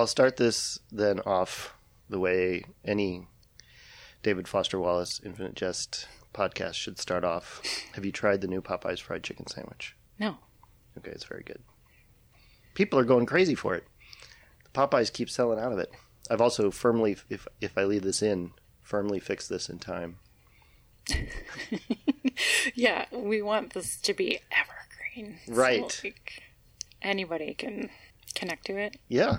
I'll start this then off the way any David Foster Wallace Infinite Jest podcast should start off. Have you tried the new Popeyes fried chicken sandwich? No. Okay, it's very good. People are going crazy for it. The Popeyes keep selling out of it. I've also firmly, if I leave this in, firmly fixed this in time. Yeah, we want this to be evergreen. Right. So, like, anybody can connect to it. Yeah.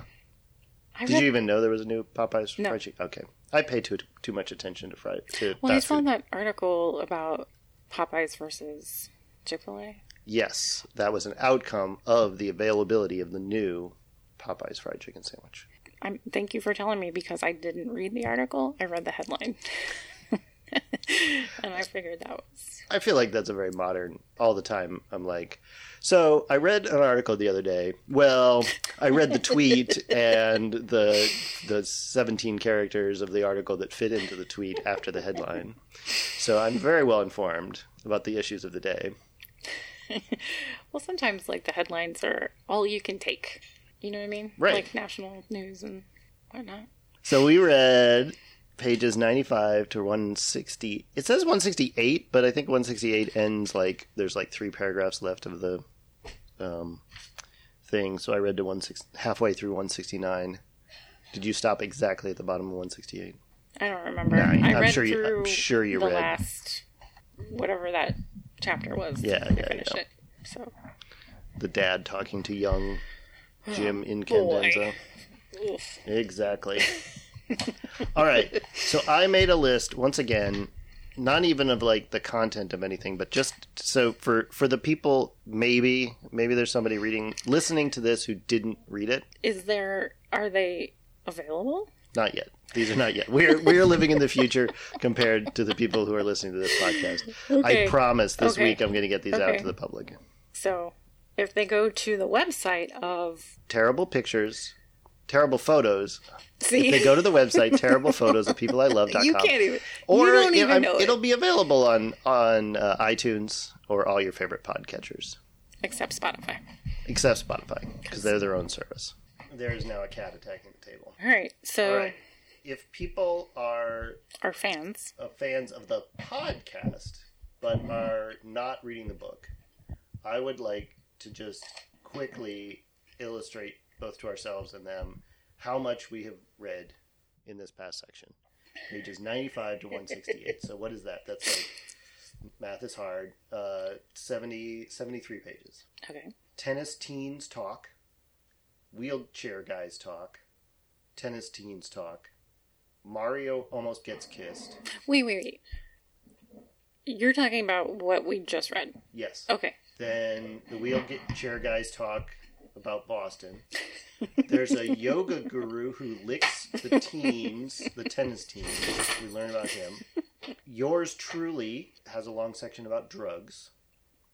Did you even know there was a new Popeyes fried chicken? Okay. I pay too much attention to fried chicken. Well, I saw that article about Popeyes versus Chick-fil-A. Yes. That was an outcome of the availability of the new Popeyes fried chicken sandwich. Thank you for telling me, because I didn't read the article. I read the headline. And I figured that was... I feel like that's a very modern... All the time, I'm like... So, I read an article the other day. Well, I read the tweet and the 17 characters of the article that fit into the tweet after the headline. So, I'm very well informed about the issues of the day. Well, sometimes, like, the headlines are all you can take. You know what I mean? Right. Like, national news and whatnot. So, we read... Pages 95 to 160. It says 168, but I think 168 ends like there's like three paragraphs left of the thing. So I read to halfway through 169. Did you stop exactly at the bottom of 168? I don't remember. No, I'm sure you read the last whatever that chapter was. Yeah, yeah, finished it. So the dad talking to young Jim Incandenza. Exactly. All right, so I made a list, once again, not even of, like, the content of anything, but just so for the people, maybe there's somebody listening to this who didn't read it. Are they available? Not yet. These are not yet. We're living in the future compared to the people who are listening to this podcast. Okay. I promise this week I'm going to get these out to the public. So if they go to the website of... Terrible Pictures... Terrible Photos. See? If they go to the website, TerriblePhotosOfPeopleILove.com. You can't even. Or you don't even know it. It'll be available on iTunes or all your favorite podcatchers. Except Spotify. Except Spotify, because they're their own service. There is now a cat attacking the table. All right. So, all right. If people are fans, of the podcast, but are not reading the book, I would like to just quickly illustrate, both to ourselves and them, how much we have read in this past section. Pages 95 to 168. So what is that? That's like, math is hard, 73 pages. Okay. Tennis Teens Talk, Wheelchair Guys Talk, Tennis Teens Talk, Mario Almost Gets Kissed. Wait. You're talking about what we just read? Yes. Okay. Then the Wheelchair Guys Talk, about Boston. There's a yoga guru who licks the tennis teams. We learn about him. Yours truly has a long section about drugs.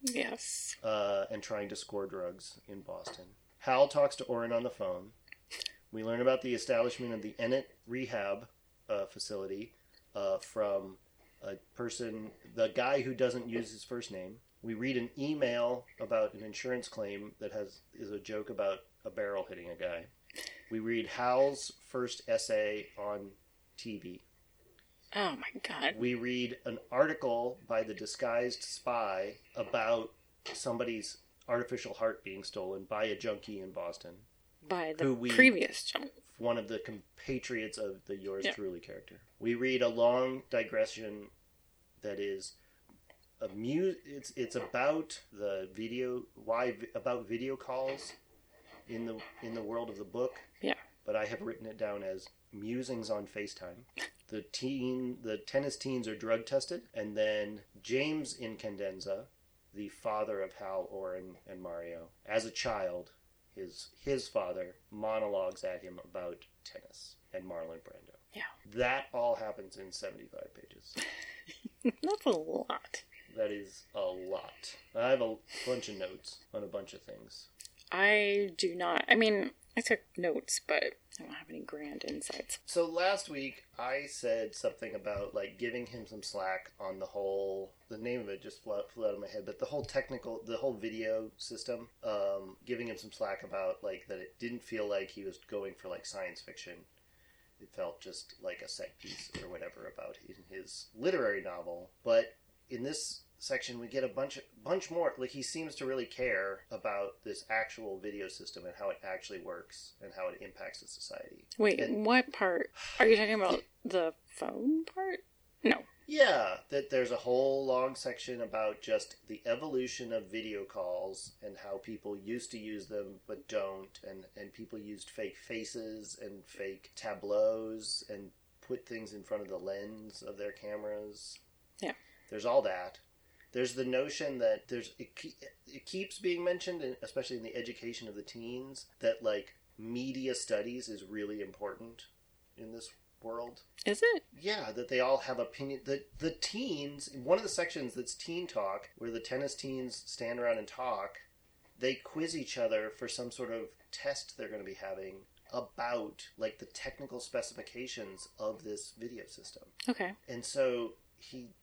Yes. And trying to score drugs in Boston. Hal talks to Orin on the phone. We learn about the establishment of the Ennet rehab facility from a person, the guy who doesn't use his first name. We read an email about an insurance claim that is a joke about a barrel hitting a guy. We read Hal's first essay on TV. Oh, my God. We read an article by the disguised spy about somebody's artificial heart being stolen by a junkie in Boston. By the previous junkie. One of the compatriots of the Yours Truly character. We read a long digression that is... It's about the video, about video calls in the world of the book. Yeah. But I have written it down as musings on FaceTime. The tennis teens are drug tested, and then James Incandenza, the father of Hal, Orin, and Mario, as a child, his father monologues at him about tennis and Marlon Brando. Yeah. That all happens in 75 pages. That's a lot. That is a lot. I have a bunch of notes on a bunch of things. I do not. I mean, I took notes, but I don't have any grand insights. So last week, I said something about, like, giving him some slack on the whole... The name of it just flew out of my head, but the whole technical... The whole video system, giving him some slack about, like, that it didn't feel like he was going for, like, science fiction. It felt just like a set piece or whatever about in his literary novel. But in this... section we get a bunch more, like, he seems to really care about this actual video system and how it actually works and how it impacts the society. Wait, and what part are you talking about? The phone part? No. Yeah, that there's a whole long section about just the evolution of video calls and how people used to use them but don't, and people used fake faces and fake tableaus and put things in front of the lens of their cameras. Yeah, there's all that. There's the notion that it keeps being mentioned, especially in the education of the teens, that, like, media studies is really important in this world. Is it? Yeah, that they all have opinion. The teens, in one of the sections that's teen talk, where the tennis teens stand around and talk, they quiz each other for some sort of test they're going to be having about, like, the technical specifications of this video system. Okay. And so...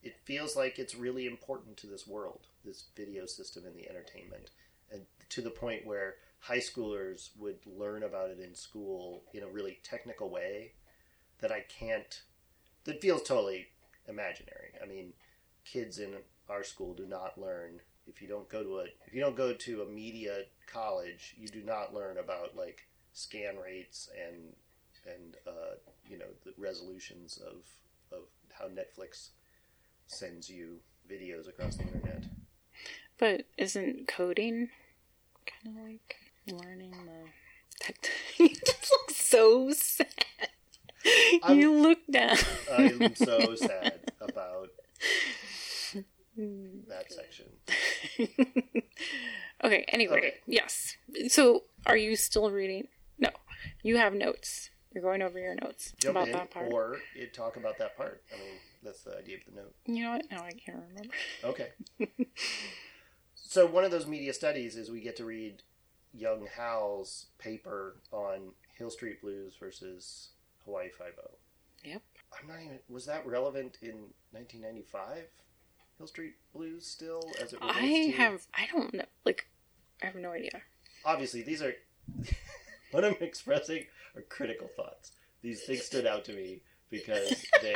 It feels like it's really important to this world, this video system and the entertainment, and to the point where high schoolers would learn about it in school in a really technical way that feels totally imaginary. I mean, kids in our school do not learn. If you don't go to a media college, you do not learn about, like, scan rates and the resolutions of how Netflix sends you videos across the internet. But isn't coding kind of like learning that you just look so sad. You look down. I'm so sad about that section. Okay, anyway. Okay. Yes. So are you still reading? No. You have notes. You're going over your notes about that part. Or you talk about that part. I mean, that's the idea of the note. You know what? No, I can't remember. Okay. So one of those media studies is we get to read young Hal's paper on Hill Street Blues versus Hawaii Five-0. Yep. Was that relevant in 1995? Hill Street Blues still? As it relates I don't know. Like, I have no idea. Obviously, these are... What I'm expressing are critical thoughts. These things stood out to me because they...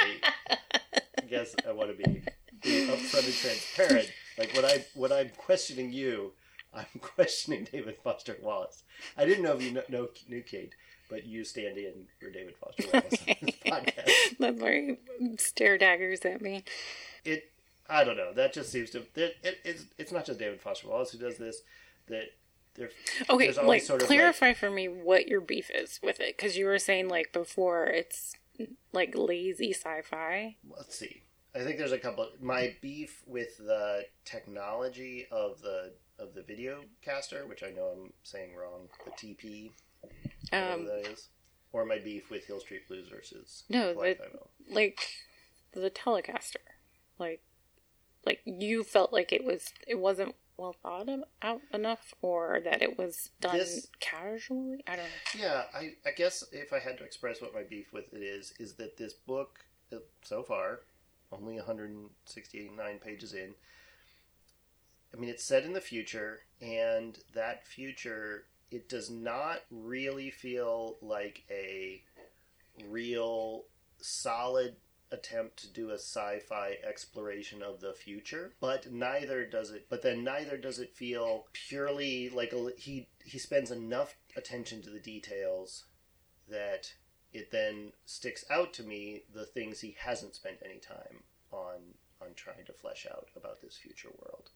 I guess I want to be upfront and transparent. Like, when I'm questioning you, I'm questioning David Foster Wallace. I didn't know if you knew Kate, but you stand in for David Foster Wallace on this podcast. That's where you stare daggers at me. I don't know. That just seems to... It's not just David Foster Wallace who does this. Okay, like, sort of clarify, like, for me what your beef is with it, because you were saying, like, before it's, like, lazy sci-fi. Let's see. I think there's a couple. My beef with the technology of the video caster, which I know I'm saying wrong, the TP, whatever that is, or my beef with Hill Street Blues versus the Telecaster, like you felt like it wasn't. Well thought out enough, or that it was done casually? I don't know. Yeah, I guess if I had to express what my beef with it is that this book, so far, only 169 pages in, I mean, it's set in the future, and that future, it does not really feel like a real solid attempt to do a sci-fi exploration of the future, but then neither does it feel purely like he spends enough attention to the details that it then sticks out to me the things he hasn't spent any time on trying to flesh out about this future world.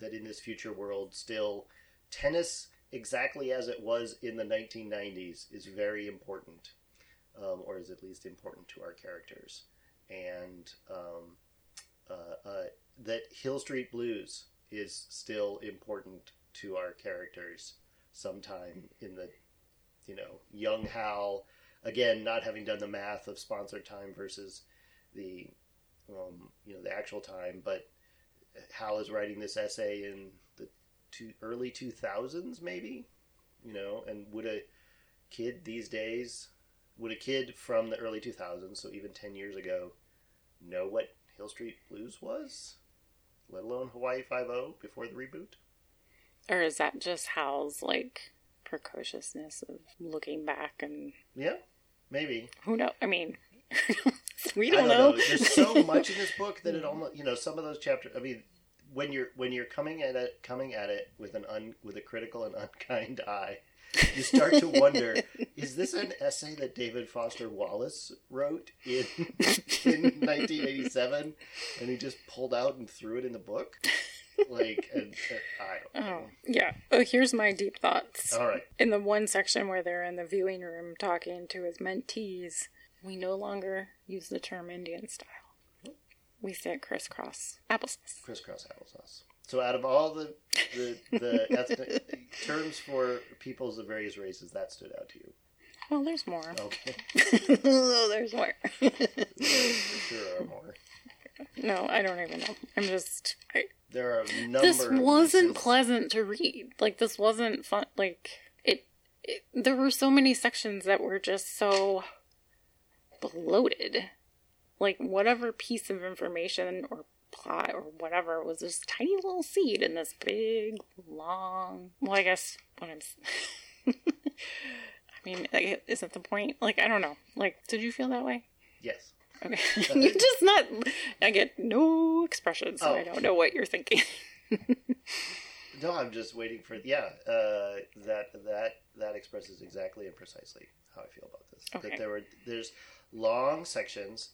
That in this future world, still tennis, exactly as it was in the 1990s, is very important. Or is at least important to our characters, and that Hill Street Blues is still important to our characters sometime in the, young Hal, again, not having done the math of sponsored time versus the, the actual time, but Hal is writing this essay in the early 2000s, maybe? you know, and would a kid these days, would a kid from the early 2000s, so even 10 years ago, know what Hill Street Blues was, let alone Hawaii Five-0 before the reboot? Or is that just Hal's, like, precociousness of looking back and... Yeah, maybe. Who knows? I mean... I don't know. There's so much in this book that it almost, you know, some of those chapters. I mean, when you're coming at it with a critical and unkind eye, you start to wonder: is this an essay that David Foster Wallace wrote in 1987, and he just pulled out and threw it in the book? Like, I don't know. Yeah. Oh, here's my deep thoughts. All right. In the one section where they're in the viewing room talking to his mentees. We no longer use the term Indian style. We say crisscross applesauce. Crisscross applesauce. So out of all the ethnic terms for peoples of various races, that stood out to you? Well, there's more. Okay. There's more. There sure are more. No, I don't even know. I'm just... there are a number. This wasn't pleasant to read. Like, this wasn't fun. Like, it there were so many sections that were just so... bloated. Like, whatever piece of information or plot or whatever was this tiny little seed in this big, long... Well, I guess what I'm... I mean, like, isn't the point? Like, I don't know. Like, did you feel that way? Yes. Okay. You're just not... I get no expression, so I don't know what you're thinking. No, I'm just waiting for... Yeah, that expresses exactly and precisely how I feel about this. Okay. That there's... long sections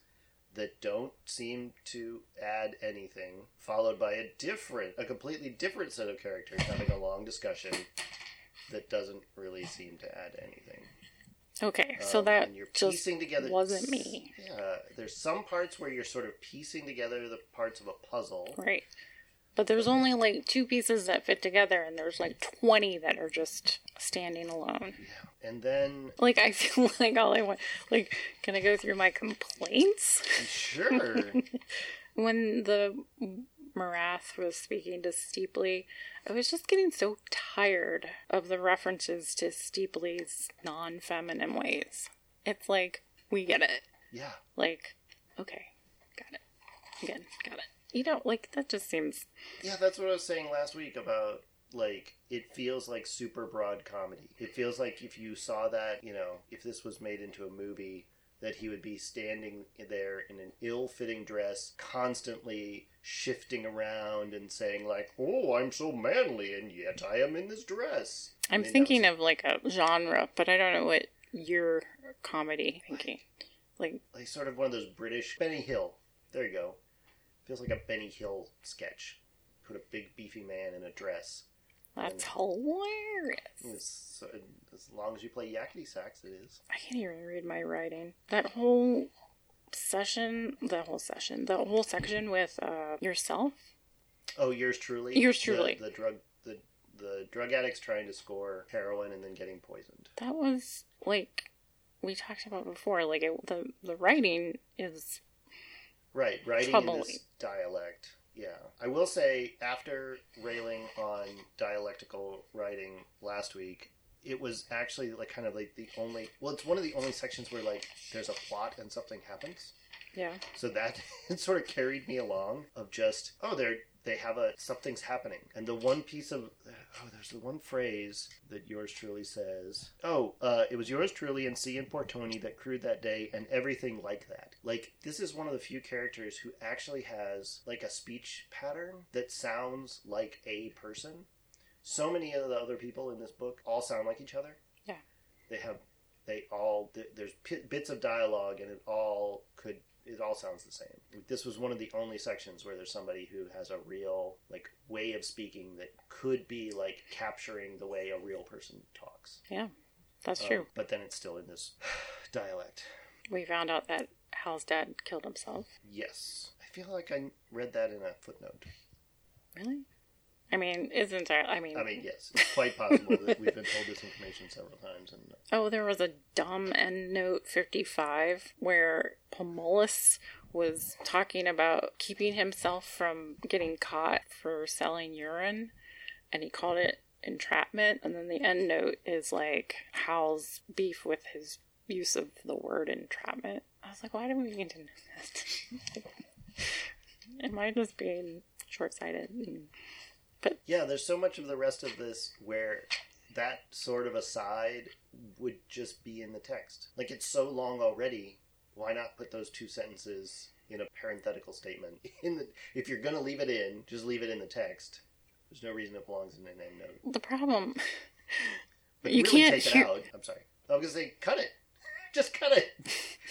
that don't seem to add anything, followed by a completely different set of characters having a long discussion that doesn't really seem to add anything. Okay, so that you're piecing together, wasn't me. Yeah, there's some parts where you're sort of piecing together the parts of a puzzle. Right. But there's only, like, 2 pieces that fit together, and there's, like, 20 that are just standing alone. Yeah. And then... Like, I feel like all I want... Like, can I go through my complaints? Sure. When the Marath was speaking to Steeply, I was just getting so tired of the references to Steeply's non-feminine ways. It's like, we get it. Yeah. Like, okay, got it. Again, got it. You know, like, that just seems... Yeah, that's what I was saying last week about, like, it feels like super broad comedy. It feels like if you saw that, you know, if this was made into a movie, that he would be standing there in an ill-fitting dress, constantly shifting around and saying, like, oh, I'm so manly, and yet I am in this dress. I'm thinking of, like, a genre, but I don't know what your comedy thinking. Like sort of one of those British... Benny Hill. There you go. Feels like a Benny Hill sketch. Put a big beefy man in a dress. That's hilarious. As long as you play yakety sax, it is. I can't even read my writing. The whole section with yourself. Oh, yours truly. Yours truly. The drug, the drug addicts trying to score heroin and then getting poisoned. That was like we talked about before. Like the writing is. Right, writing in this dialect. Yeah. I will say, after railing on dialectical writing last week, it was actually like kind of like the only... Well, it's one of the only sections where like there's a plot and something happens. Yeah. So that it sort of carried me along of just, oh, they have a... Something's happening. And the one piece of... Oh, there's the one phrase that yours truly says. Oh, it was yours truly and C and Portoni that crewed that day and everything like that. Like, this is one of the few characters who actually has, like, a speech pattern that sounds like a person. So many of the other people in this book all sound like each other. Yeah. There's bits of dialogue and it all sounds the same. Like, this was one of the only sections where there's somebody who has a real, like, way of speaking that could be, like, capturing the way a real person talks. Yeah, that's true. But then it's still in this dialect. We found out that Hal's dad killed himself. Yes. I feel like I read that in a footnote. Really? I mean, it's entirely... I mean, yes. It's quite possible that we've been told this information several times. And... Oh, there was a dumb EndNote 55 where Pemulis was talking about keeping himself from getting caught for selling urine, and he called it entrapment, and then the end note is like Hal's beef with his use of the word entrapment. I was like, why do we even do that? Am I just being short-sighted? But yeah, there's so much of the rest of this where that sort of aside would just be in the text. Like, it's so long already, why not put those two sentences in a parenthetical statement? If you're going to leave it in, just leave it in the text. There's no reason it belongs in an end note. The problem... But you really can't take it out. I'm sorry. I was going to say, cut it. Just cut it.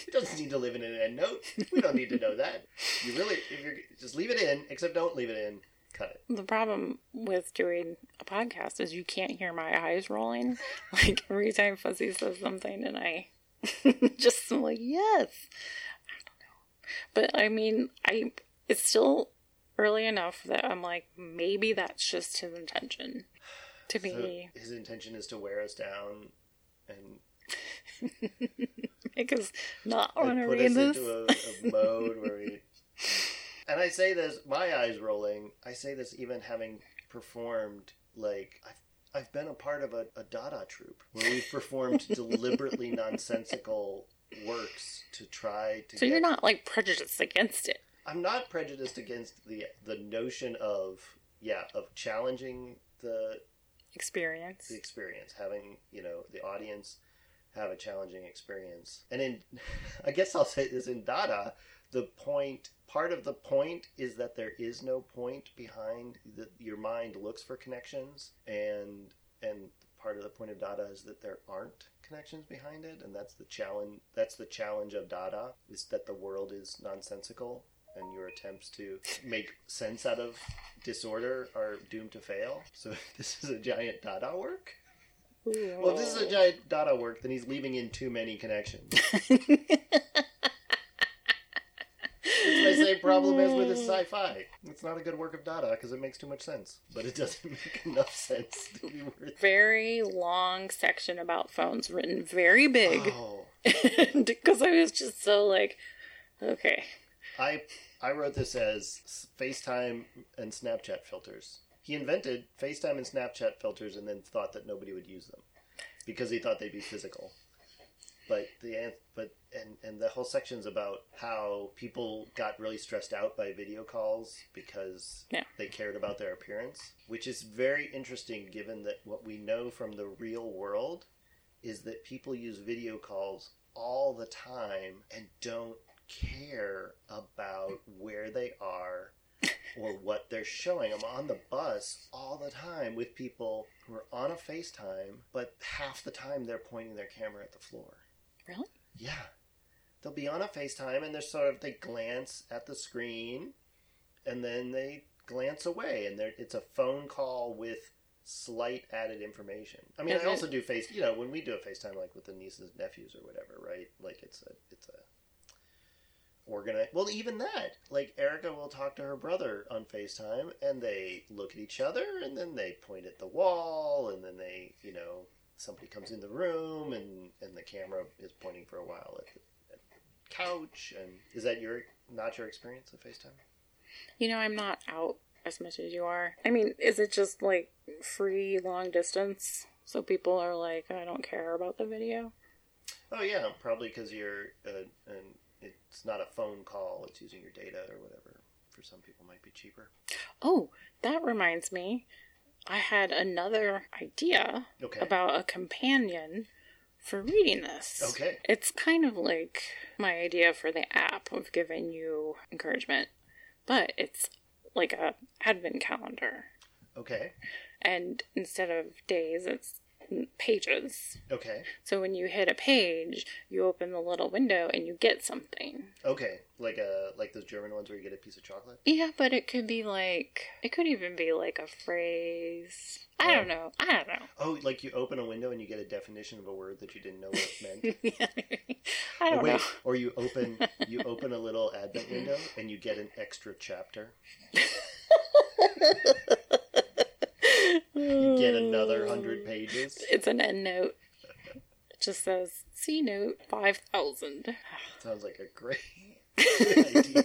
It doesn't need to live in an end note. We don't need to know that. You really... if you're just leave it in, except don't leave it in. Cut it. The problem with doing a podcast is you can't hear my eyes rolling. Like, every time Fuzzy says something and I just am like, yes. I don't know. But I mean, it's still early enough that I'm like, maybe that's just his intention to be. So his intention is to wear us down and make us not want to read this. Put us into a mode where we... And I say this, my eyes rolling, I say this even having performed, like, I've been a part of a Dada troupe where we've performed deliberately nonsensical works to try to... So you're not, like, prejudiced against it. I'm not prejudiced against the notion of challenging the... Experience. The experience, having, the audience have a challenging experience. And I guess I'll say this, in Dada... part of the point is that there is no point behind that. Your mind looks for connections, and part of the point of Dada is that there aren't connections behind it, and that's the challenge. That's the challenge of Dada, is that the world is nonsensical, and your attempts to make sense out of disorder are doomed to fail. So this is a giant Dada work. Ooh. Well, if this is a giant Dada work, then he's leaving in too many connections. That's my same problem as with his sci-fi. It's not a good work of Dada because it makes too much sense. But it doesn't make enough sense to be worth. Very long section about phones written very big. Oh. Because I was just so like, okay. I wrote this as FaceTime and Snapchat filters. He invented FaceTime and Snapchat filters and then thought that nobody would use them because he thought they'd be physical. But the whole section's about how people got really stressed out by video calls because they cared about their appearance, which is very interesting given that what we know from the real world is that people use video calls all the time and don't care about where they are or what they're showing. I'm on the bus all the time with people who are on a FaceTime, but half the time they're pointing their camera at the floor. Really? Yeah. They'll be on a FaceTime and they glance at the screen and then they glance away, and it's a phone call with slight added information. I mean, I also do when we do a FaceTime, like with the nieces and nephews or whatever, right? Like it's organized. Well, even that, like Erica will talk to her brother on FaceTime and they look at each other and then they point at the wall and then they, somebody comes in the room and the camera is pointing for a while at the couch. And is that not your experience of FaceTime? I'm not out as much as you are. I mean, is it just like free long distance? So people are like, I don't care about the video. Oh yeah, probably because you're and it's not a phone call. It's using your data or whatever. For some people, might be cheaper. Oh, that reminds me. I had another idea about a companion for reading this. Okay. It's kind of like my idea for the app of giving you encouragement, but it's like an advent calendar. Okay. And instead of days, it's pages. Okay. So when you hit a page, you open the little window and you get something. Okay. Like those German ones where you get a piece of chocolate? Yeah, but it could even be like a phrase. I don't know. Oh, like you open a window and you get a definition of a word that you didn't know what it meant? I don't know. Or you open a little advent window and you get an extra chapter. You get another 100 pages. It's an end note. It just says, C note 5,000. Sounds like a great idea.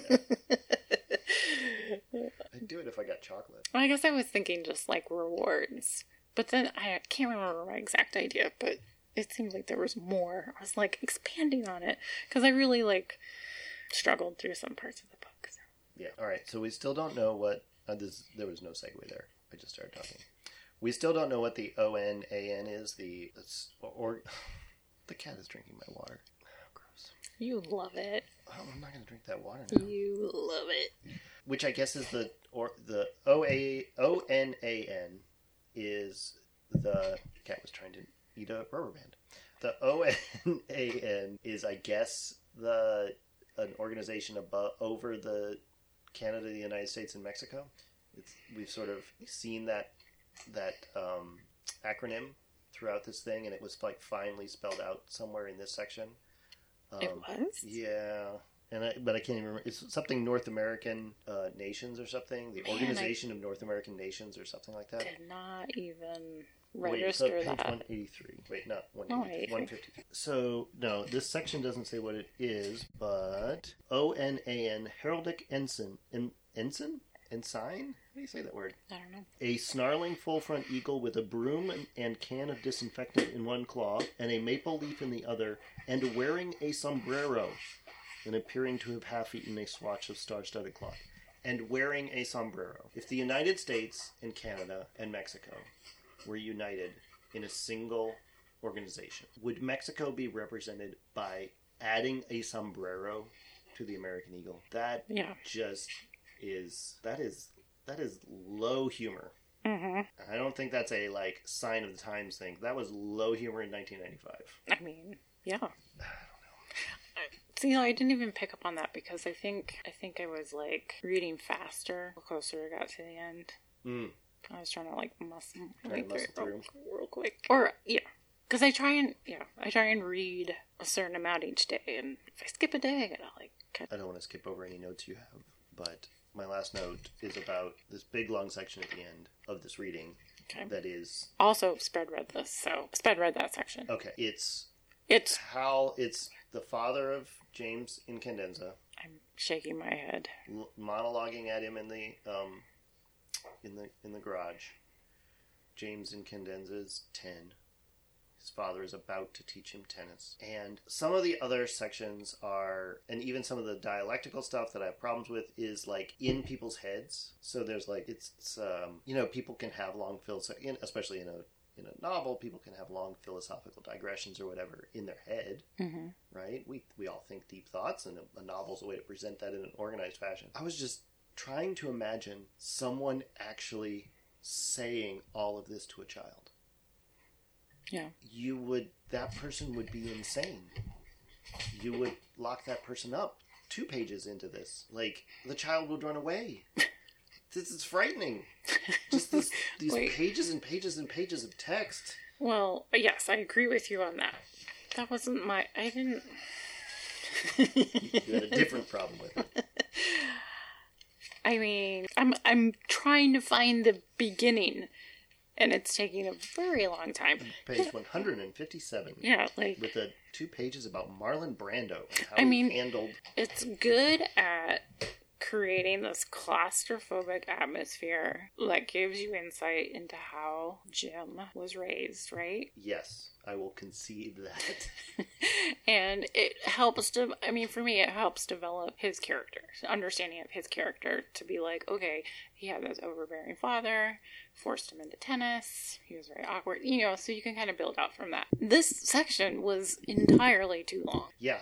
I'd do it if I got chocolate. Well, I guess I was thinking just like rewards. But then I can't remember my exact idea, but it seemed like there was more. I was like expanding on it because I really like struggled through some parts of the book. So. Yeah. All right. So we still don't know what there was no segue there. I just started talking. We still don't know what the ONAN is. The cat is drinking my water. Oh, gross. You love it. Oh, I'm not going to drink that water now. You love it. Which I guess is the ONAN is the cat was trying to eat a rubber band. The ONAN is, I guess, an organization over the Canada, the United States, and Mexico. We've sort of seen that acronym throughout this thing, and it was like finally spelled out somewhere in this section. It was? Yeah. But I can't even remember. It's something North American Nations or something. The Organization of North American Nations or something like that. Did not even register that. Wait, so page 183. Wait, not 183. 153. So, no, this section doesn't say what it is, but ONAN, Heraldic Ensign. Ensign? Ensign? How do you say that word? I don't know. A snarling full-front eagle with a broom and can of disinfectant in one claw and a maple leaf in the other, and wearing a sombrero and appearing to have half-eaten a swatch of star-studded cloth. And wearing a sombrero. If the United States and Canada and Mexico were united in a single organization, would Mexico be represented by adding a sombrero to the American eagle? That is low humor. Mm-hmm. I don't think that's a sign of the times thing. That was low humor in 1995. I mean, yeah. I don't know. See, I didn't even pick up on that because I think I was reading faster the closer I got to the end. Mm. I was trying to muscle through real quick. Or yeah, because I try and read a certain amount each day, and if I skip a day, I gotta I don't want to skip over any notes you have, but. My last note is about this big, long section at the end of this reading that is... Also, Sped read that section. Okay. It's Hal... It's the father of James Incandenza. I'm shaking my head. Monologuing at him in the garage. James Incandenza is 10. His father is about to teach him tennis. And some of the other sections are, and even some of the dialectical stuff that I have problems with is in people's heads. So there's people can have long especially in a novel, people can have long philosophical digressions or whatever in their head, mm-hmm. right? We all think deep thoughts, and a novel's a way to present that in an organized fashion. I was just trying to imagine someone actually saying all of this to a child. Yeah. That person would be insane. You would lock that person up 2 pages into this. The child would run away. This is frightening. Just these pages and pages and pages of text. Well, yes, I agree with you on that. That wasn't I didn't... You had a different problem with it. I mean, I'm trying to find the beginning. And it's taking a very long time. Page 157. Yeah, with the 2 pages about Marlon Brando and how he handled... It's good at creating this claustrophobic atmosphere that gives you insight into how Jim was raised, right? Yes, I will concede that. And it helps to... I mean, for me, it helps develop his character. Understanding of his character to be okay, he had this overbearing father... forced him into tennis. He was very awkward, so you can kind of build out from that. This section was entirely too long. Yeah.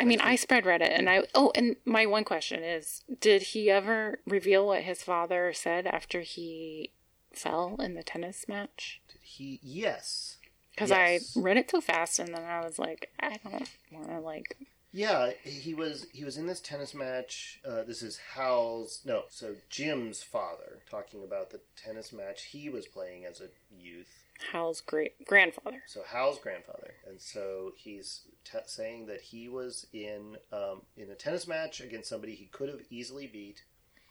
I mean, I Sped read it, and my one question is, did he ever reveal what his father said after he fell in the tennis match? Did he? Yes. Because I read it so fast, and then I was like, I don't want to, Yeah, he was in this tennis match. This is Jim's father talking about the tennis match he was playing as a youth. Hal's grandfather. So Hal's grandfather, and so he's saying that he was in a tennis match against somebody he could have easily beat,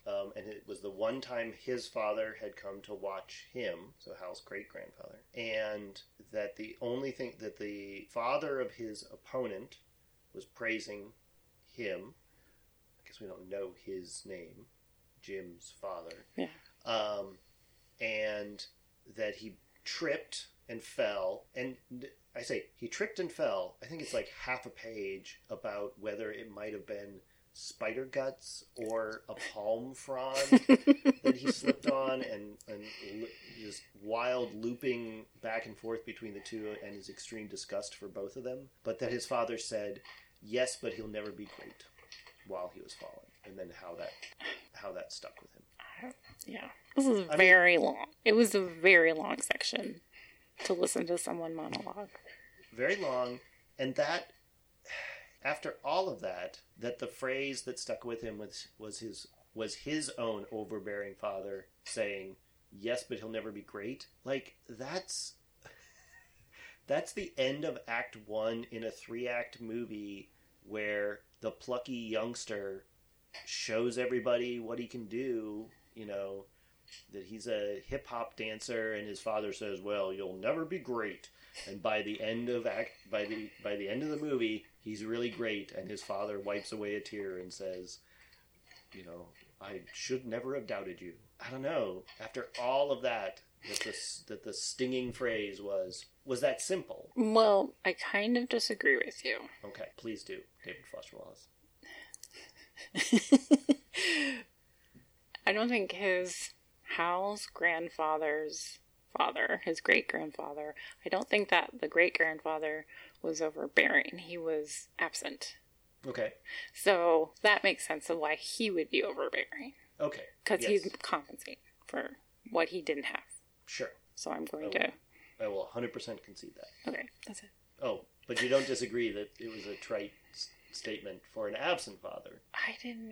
and it was the one time his father had come to watch him. So Hal's great grandfather, and that the only thing that the father of his opponent. Was praising him. I guess we don't know his name. Jim's father. Yeah. And that he tripped and fell, and I say he tripped and fell. I think it's like half a page about whether it might have been spider guts or a palm frond that he slipped on, and just wild looping back and forth between the two and his extreme disgust for both of them. But that his father said, yes, but he'll never be great, while he was falling. And then how that stuck with him. Yeah. This is very long. It was a very long section to listen to someone monologue. Very long. And that... After all of that, the phrase that stuck with him was his own overbearing father saying, yes, but he'll never be great. Like, that's the end of Act 1 in a 3-act movie where the plucky youngster shows everybody what he can do, that he's a hip-hop dancer, and his father says, well, you'll never be great. And by the end of the movie... He's really great, and his father wipes away a tear and says, I should never have doubted you. I don't know. After all of that, that the stinging phrase was that simple? Well, I kind of disagree with you. Okay, please do, David Foster Wallace. I don't think Hal's grandfather's father, his great-grandfather, I don't think that the great-grandfather was overbearing. He was absent. Okay. So that makes sense of why he would be overbearing. Okay. Because he's compensating for what he didn't have. Sure. So I will 100% concede that. Okay, that's it. Oh, but you don't disagree that it was a trite statement for an absent father. I didn't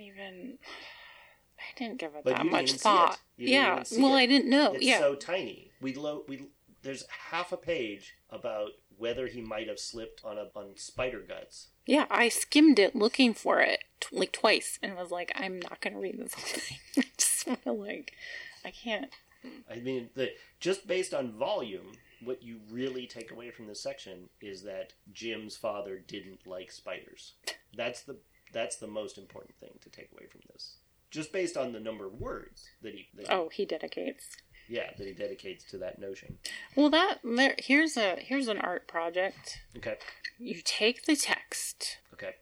give it that much thought. Yeah, well, I didn't know. It's so tiny. There's half a page about whether he might have slipped on spider guts. Yeah, I skimmed it looking for it like twice, and was like, I'm not going to read this whole thing. I just want to I can't. I mean, just based on volume, what you really take away from this section is that Jim's father didn't like spiders. That's the most important thing to take away from this. Just based on the number of words he dedicates. Yeah, that he dedicates to that notion. Well, here's an art project. Okay. You take the text. Okay.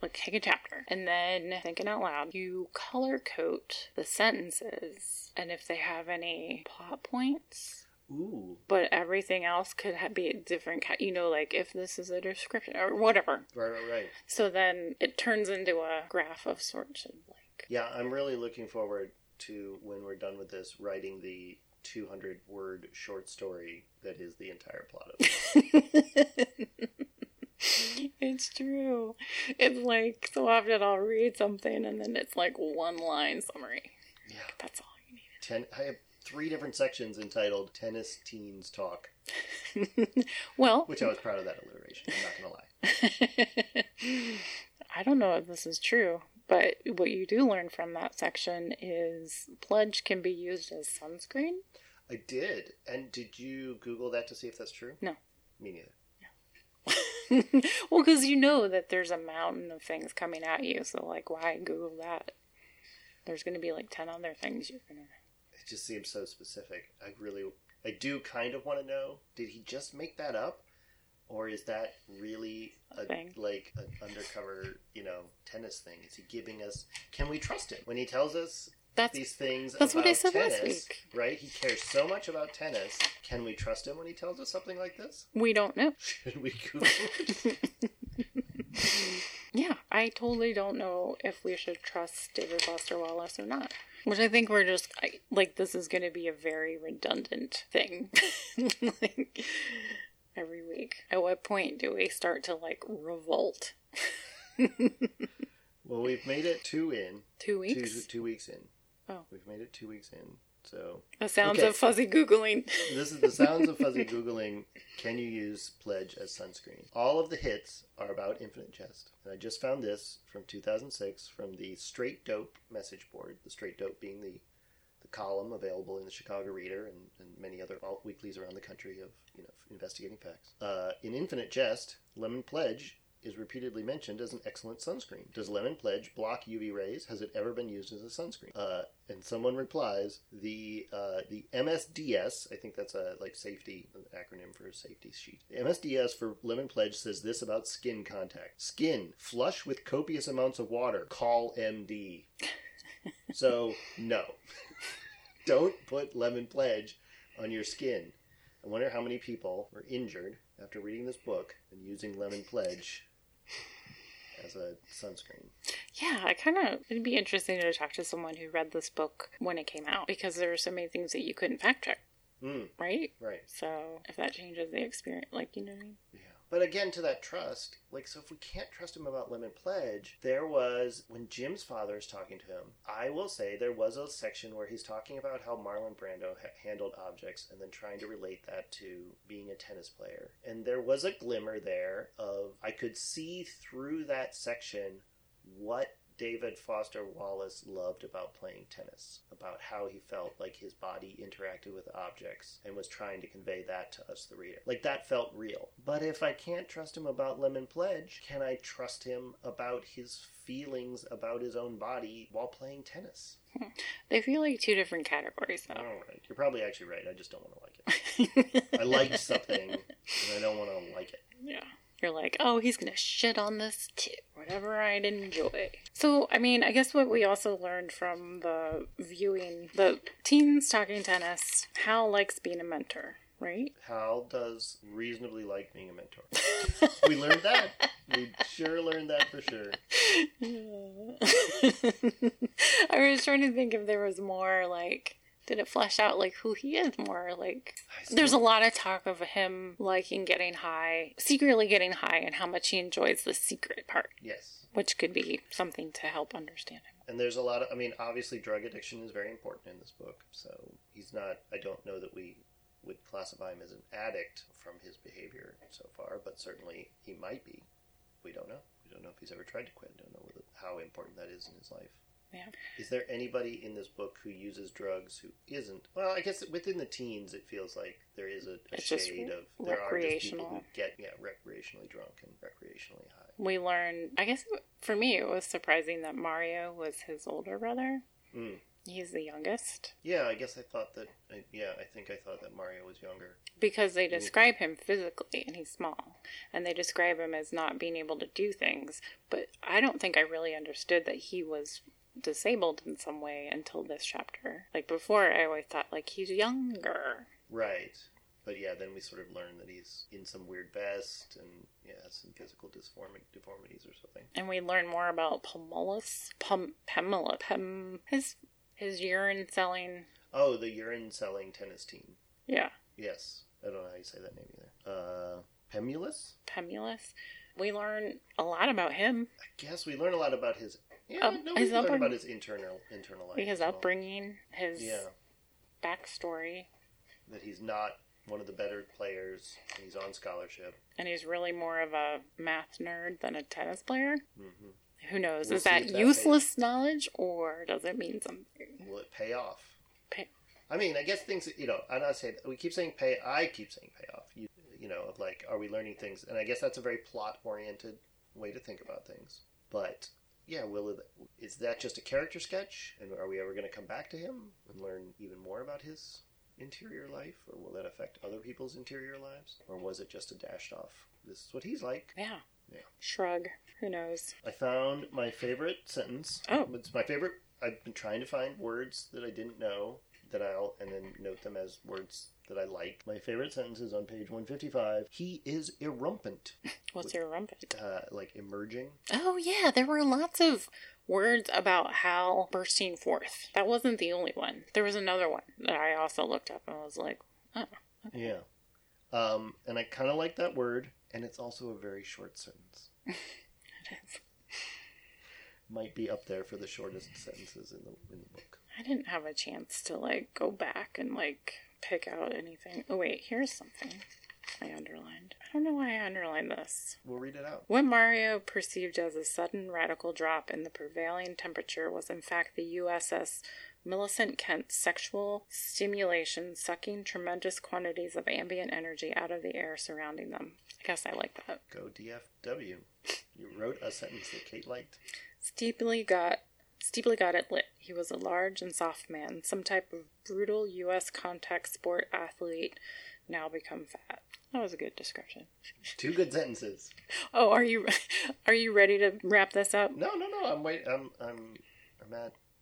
Like, take a chapter. And then, thinking out loud, you color code the sentences. And if they have any plot points. Ooh. But everything else could be a different, if this is a description or whatever. Right. So then it turns into a graph of sorts. Yeah, I'm really looking forward to, when we're done with this, writing the 200-word short story that is the entire plot of it. It's true. It's so often I'll read something and then it's one-line summary. Yeah. That's all you need. I have 3 different sections entitled Tennis Teens Talk. Well. Which I was proud of that alliteration. I'm not going to lie. I don't know if this is true. But what you do learn from that section is pledge can be used as sunscreen. I did. And did you Google that to see if that's true? No. Me neither. No. Well, because that there's a mountain of things coming at you. So, why Google that? There's going to be 10 other things you're going to... It just seems so specific. I do kind of want to know, did he just make that up? Or is that really an undercover, tennis thing? Is he giving us? Can we trust him when he tells us these things? That's about what I said tennis, last week, right? He cares so much about tennis. Can we trust him when he tells us something like this? We don't know. Should we Google it? Yeah, I totally don't know if we should trust David Foster Wallace or not. Which I think we're just this is going to be a very redundant thing. Every week. At what point do we start to, revolt? Well, we've made it 2 weeks? 2 weeks in. Oh. We've made it 2 weeks in, so... The sounds of fuzzy Googling. This is the sounds of fuzzy Googling. Can you use Pledge as sunscreen? All of the hits are about Infinite Jest. And I just found this from 2006 from the Straight Dope message board. The Straight Dope being the column available in the Chicago Reader and many other weeklies around the country of investigating facts. In Infinite Jest, Lemon Pledge is repeatedly mentioned as an excellent sunscreen. Does Lemon Pledge block UV rays? Has it ever been used as a sunscreen? And someone replies, the MSDS, I think that's a like safety an acronym for a safety sheet. The MSDS for Lemon Pledge says this about skin contact. Skin, flush with copious amounts of water. Call MD. So, no. Don't put Lemon Pledge on your skin. I wonder how many people were injured after reading this book and using Lemon Pledge as a sunscreen. Yeah, it'd be interesting to talk to someone who read this book when it came out, because there are so many things that you couldn't fact check. Right? Right. So if that changes the experience, like, you know what I mean? Yeah. But again, to that trust, like, so if we can't trust him about Lemon Pledge, there was, when Jim's father is talking to him, I will say there was a section where he's talking about how Marlon Brando handled objects and then trying to relate that to being a tennis player. And there was a glimmer there of, I could see through that section what David Foster Wallace loved about playing tennis, about how he felt like his body interacted with objects and was trying to convey that to us, the reader. Like, that felt real. But if I can't trust him about Lemon Pledge, can I trust him about his feelings about his own body while playing tennis? They feel like two different categories, though. All right. You're probably actually right. I just don't want to like it. I like something, and I don't want to like it. Yeah. You're like, oh, he's going to shit on this tip, whatever, I'd enjoy. So, I mean, I guess what we also learned from the viewing, the teens talking tennis, Hal likes being a mentor, right? Hal does reasonably like being a mentor. We learned that. We sure learned that for sure. Yeah. I was trying to think if there was more, like... Did it flesh out, like, who he is more? Like, there's a lot of talk of him liking getting high, secretly getting high, and how much he enjoys the secret part. Yes. Which could be something to help understand him. And there's a lot of, I mean, obviously drug addiction is very important in this book. So he's not, I don't know that we would classify him as an addict from his behavior so far, but certainly he might be. We don't know. We don't know if he's ever tried to quit. Don't know how important that is in his life. Yeah. Is there anybody in this book who uses drugs who isn't? Well, I guess within the teens, it feels like there is a shade of there are just people who get recreationally drunk and recreationally high. We learn. I guess for me, it was surprising that Mario was his older brother. Mm. He's the youngest. Yeah, I guess I thought that. I think I thought that Mario was younger because they describe him physically, and he's small, and they describe him as not being able to do things. But I don't think I really understood that he was disabled in some way until this chapter. Like, before, I always thought, like, he's younger. Right. But yeah, then we sort of learn that he's in some weird vest and, yeah, some physical deformities or something. And we learn more about Pemulis. His urine-selling... Oh, the urine-selling tennis team. Yeah. Yes. I don't know how you say that name either. Pemulis? Pemulis. We learn a lot about him. I guess we learn a lot about his... Yeah, we learn about his internal life. His upbringing, his backstory. That he's not one of the better players, and he's on scholarship. And he's really more of a math nerd than a tennis player. Mm-hmm. Who knows? Is that useless knowledge, or does it mean something? Will it pay off? I mean, I guess things, you know, I'm not saying, we keep saying pay, I keep saying pay off. You know, of like, are we learning things? And I guess that's a very plot-oriented way to think about things. But... Yeah, is that just a character sketch? And are we ever going to come back to him and learn even more about his interior life? Or will that affect other people's interior lives? Or was it just a dashed off? This is what he's like. Yeah. Shrug. Who knows? I found my favorite sentence. Oh. It's my favorite. I've been trying to find words that I didn't know and then note them as words that I like. My favorite sentence is on page 155. He is irrumpant. What's irrumpant? Like emerging. Oh, yeah. There were lots of words about Hal bursting forth. That wasn't the only one. There was another one that I also looked up and was like, oh. Okay. Yeah. And I kind of like that word. And it's also a very short sentence. It is. Might be up there for the shortest sentences in the book. I didn't have a chance to, like, go back and, like, pick out anything. Oh, wait, here's something I underlined. I don't know why I underlined this. We'll read it out. What Mario perceived as a sudden radical drop in the prevailing temperature was, in fact, the USS Millicent Kent's sexual stimulation sucking tremendous quantities of ambient energy out of the air surrounding them. I guess I like that. Go DFW. You wrote a sentence that Kate liked. Steeply got Steeply got it lit. He was a large and soft man, some type of brutal U.S. contact sport athlete, now become fat. That was a good description. Two good sentences. Oh, are you ready to wrap this up? No.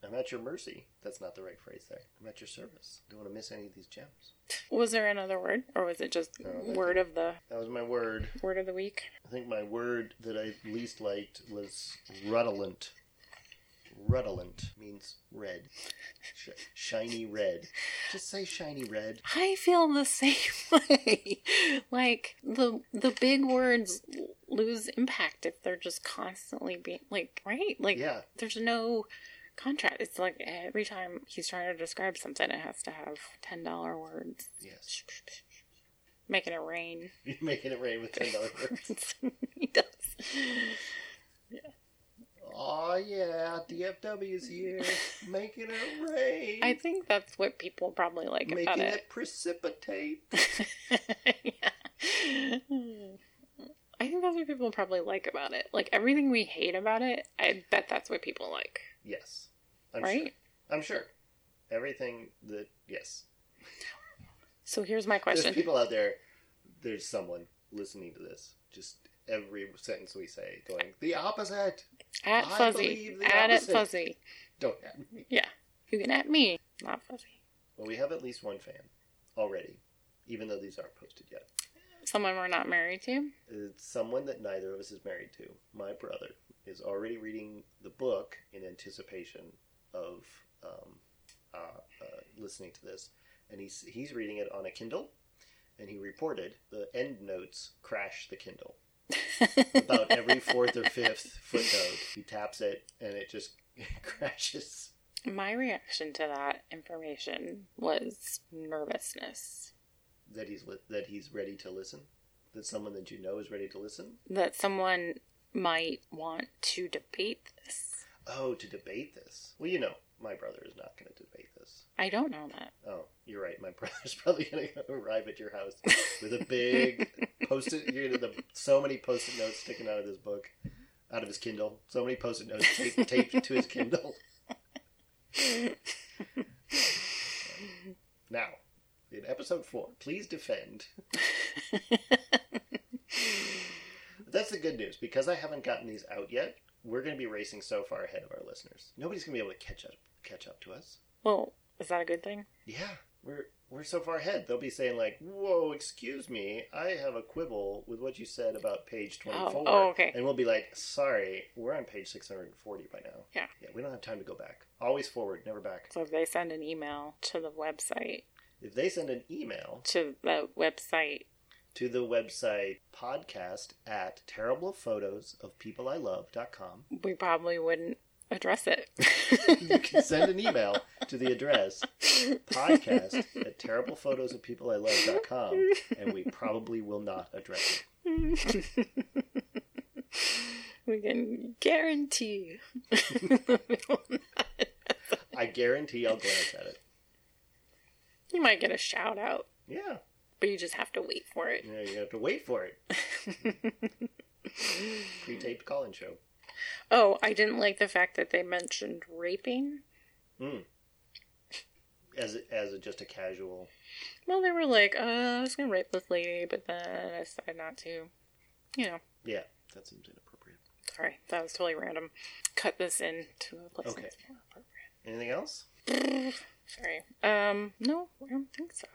I'm at your mercy. That's not the right phrase there. I'm at your service. Don't want to miss any of these gems. Was there another word? Or was it just word of the... That was my word. Word of the week? I think my word that I least liked was redolent. Redolent means red. Shiny red. Just say shiny red. I feel the same way. Like, the big words lose impact if they're just constantly being, like, right? Like, yeah. There's no... contract. It's like every time he's trying to describe something, it has to have $10 words. Yes. Making it rain. You're making it rain with $10 words. He does. Yeah. Oh yeah, DFW's here. Making it rain. I think that's what people probably like making about it. Making it precipitate. Yeah. I think that's what people probably like about it. Like everything we hate about it, I bet that's what people like. Yes. I'm sure. Everything that... Yes. So here's my question. There's people out there, there's someone listening to this. Just every sentence we say going, the opposite! At I Fuzzy. At opposite. It Fuzzy. Don't at me. Yeah. You can at me. Not Fuzzy. Well, we have at least one fan already, even though these aren't posted yet. Someone we're not married to? It's someone that neither of us is married to. My brother is already reading the book in anticipation of listening to this. And he's reading it on a Kindle, and he reported the endnotes crash the Kindle. About every fourth or fifth footnote, he taps it, and it just crashes. My reaction to that information was nervousness. That he's ready to listen? That someone that you know is ready to listen? That someone might want to debate this. Oh, to debate this. Well, you know, my brother is not going to debate this. I don't know that. Oh, you're right. My brother's probably going to arrive at your house with a big post-it. You're going to have so many post-it notes sticking out of this book, out of his Kindle. So many post-it notes taped to his Kindle. Now, in episode 4, please defend. That's the good news. Because I haven't gotten these out yet, we're going to be racing so far ahead of our listeners. Nobody's going to be able to catch up to us. Well, is that a good thing? Yeah. We're so far ahead. They'll be saying like, whoa, excuse me, I have a quibble with what you said about page 24. Oh, okay. And we'll be like, sorry, we're on page 640 by now. Yeah. Yeah, we don't have time to go back. Always forward, never back. So if they send an email to the website... If they send an email... To the website podcast@TerriblePhotosOfPeopleILove.com. We probably wouldn't address it. You can send an email to the address podcast@TerriblePhotosOfPeopleILove.com, and we probably will not address it. We can guarantee you. I guarantee I'll glance at it. You might get a shout out. Yeah. But you just have to wait for it. Yeah, you have to wait for it. Pre-taped call-in show. Oh, I didn't like the fact that they mentioned raping. Mm. As just a casual... Well, they were like, I was going to rape this lady, but then I decided not to. You know. Yeah, that seems inappropriate. Sorry, that was totally random. Cut this into a place that's more appropriate. Anything else? Sorry. No, I don't think so.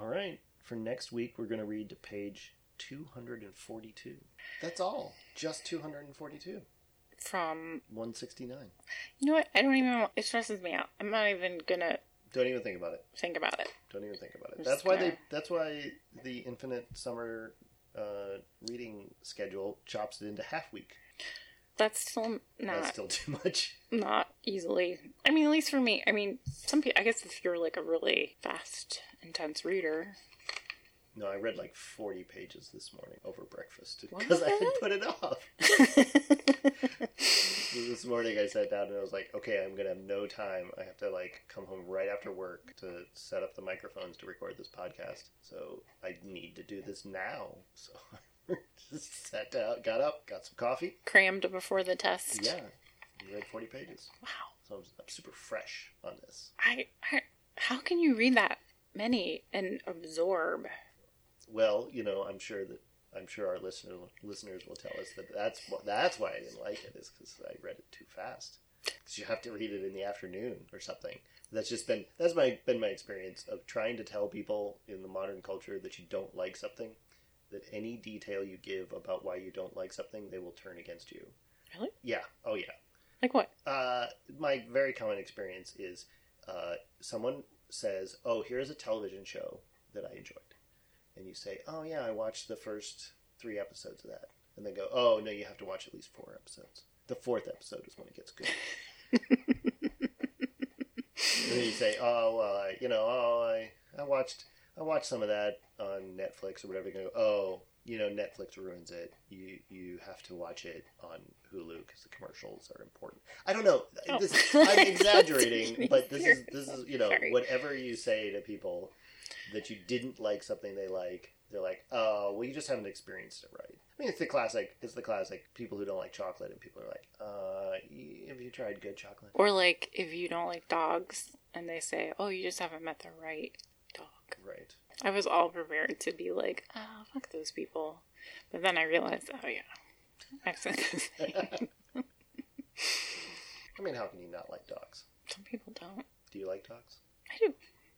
All right. For next week, we're going to read to page 242. That's all. Just 242. From? 169. You know what? I don't even... It stresses me out. I'm not even going to... Don't even think about it. Don't even think about it. That's why the Infinite Summer reading schedule chops it into half week. That's still too much. Not easily. I mean, at least for me. I mean, some people... I guess if you're like a really fast, intense reader... No, I read like 40 pages this morning over breakfast. Because I had put it off. This morning I sat down and I was like, okay, I'm going to have no time. I have to like come home right after work to set up the microphones to record this podcast. So I need to do this now. So just sat down, got up, got some coffee. Crammed before the test. Yeah. We read 40 pages. Wow. So I'm super fresh on this. How can you read that many and absorb? Well, you know, I'm sure our listeners will tell us that's why I didn't like it, is because I read it too fast. Because you have to read it in the afternoon or something. That's been my experience of trying to tell people in the modern culture that you don't like something, that any detail you give about why you don't like something, they will turn against you. Really? Yeah. Oh, yeah. Like what? My very common experience is someone says, "Oh, here's a television show that I enjoyed." And you say, "Oh, yeah, I watched the first 3 episodes of that." And they go, "Oh, no, you have to watch at least 4 episodes. The 4th episode is when it gets good." And then you say, "Oh, I watched some of that on Netflix or whatever." They go, "Oh, you know, Netflix ruins it. You have to watch it on Hulu because the commercials are important." I don't know. Oh. I'm exaggerating, but this is you know, whatever you say to people that you didn't like something they like, they're like, "Oh, well, you just haven't experienced it right." I mean, it's the classic people who don't like chocolate, and people are like, "Have you tried good chocolate?" Or like if you don't like dogs and they say, "Oh, you just haven't met the right dog." Right. I was all prepared to be like, "Oh, fuck those people." But then I realized, oh, yeah, I've said this thing. I mean, how can you not like dogs? Some people don't. Do you like dogs? I do.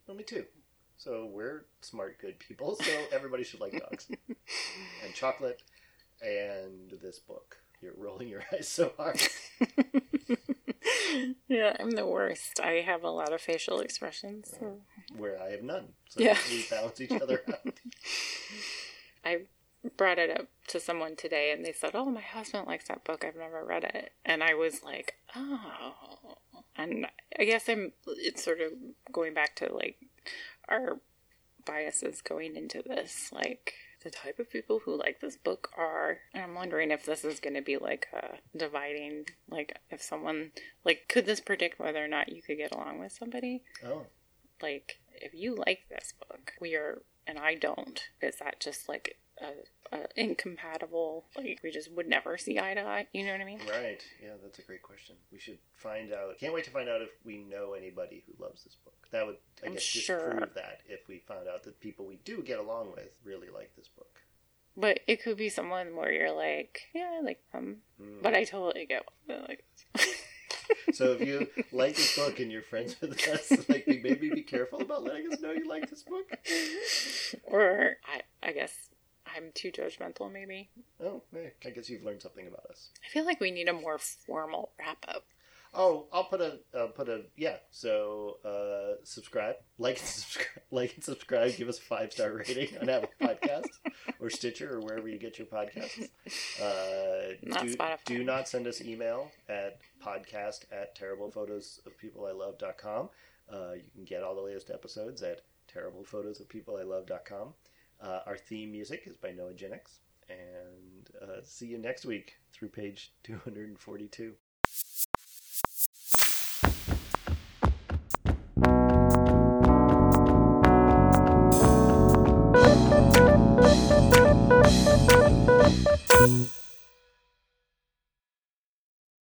Well, me too. So we're smart, good people, so everybody should like dogs. And chocolate and this book. You're rolling your eyes so hard. Yeah, I'm the worst. I have a lot of facial expressions. So. Where I have none. So yeah. We balance each other out. I brought it up to someone today, and they said, "Oh, my husband likes that book. I've never read it." And I was like, oh. And I guess it's sort of going back to, like, our biases going into this, like the type of people who like this book are, and I'm wondering if this is going to be like a dividing, like if someone, like, could this predict whether or not you could get along with somebody? Oh, like if you like this book, we are, and I don't, is that just like a incompatible, like we just would never see eye to eye? You know what I mean? Right. Yeah, that's a great question. We should find out. Can't wait to find out if we know anybody who loves this book. That would, disprove that if we found out that people we do get along with really like this book. But it could be someone where you're like, "Yeah, I like them, but I totally get what I like." So if you like this book and you're friends with us, like, maybe be careful about letting us know you like this book. Or I guess I'm too judgmental, maybe. Oh, I guess you've learned something about us. I feel like we need a more formal wrap up. Oh, I'll put a yeah. So subscribe, like and subscribe. Give us a 5-star rating on Apple Podcasts or Stitcher or wherever you get your podcasts. Spotify. Do not send us email at podcast@TerriblePhotosOfPeopleILove.com. You can get all the latest episodes at TerriblePhotosOfPeopleILove.com. Our theme music is by Noah Jennings, and see you next week through page 242.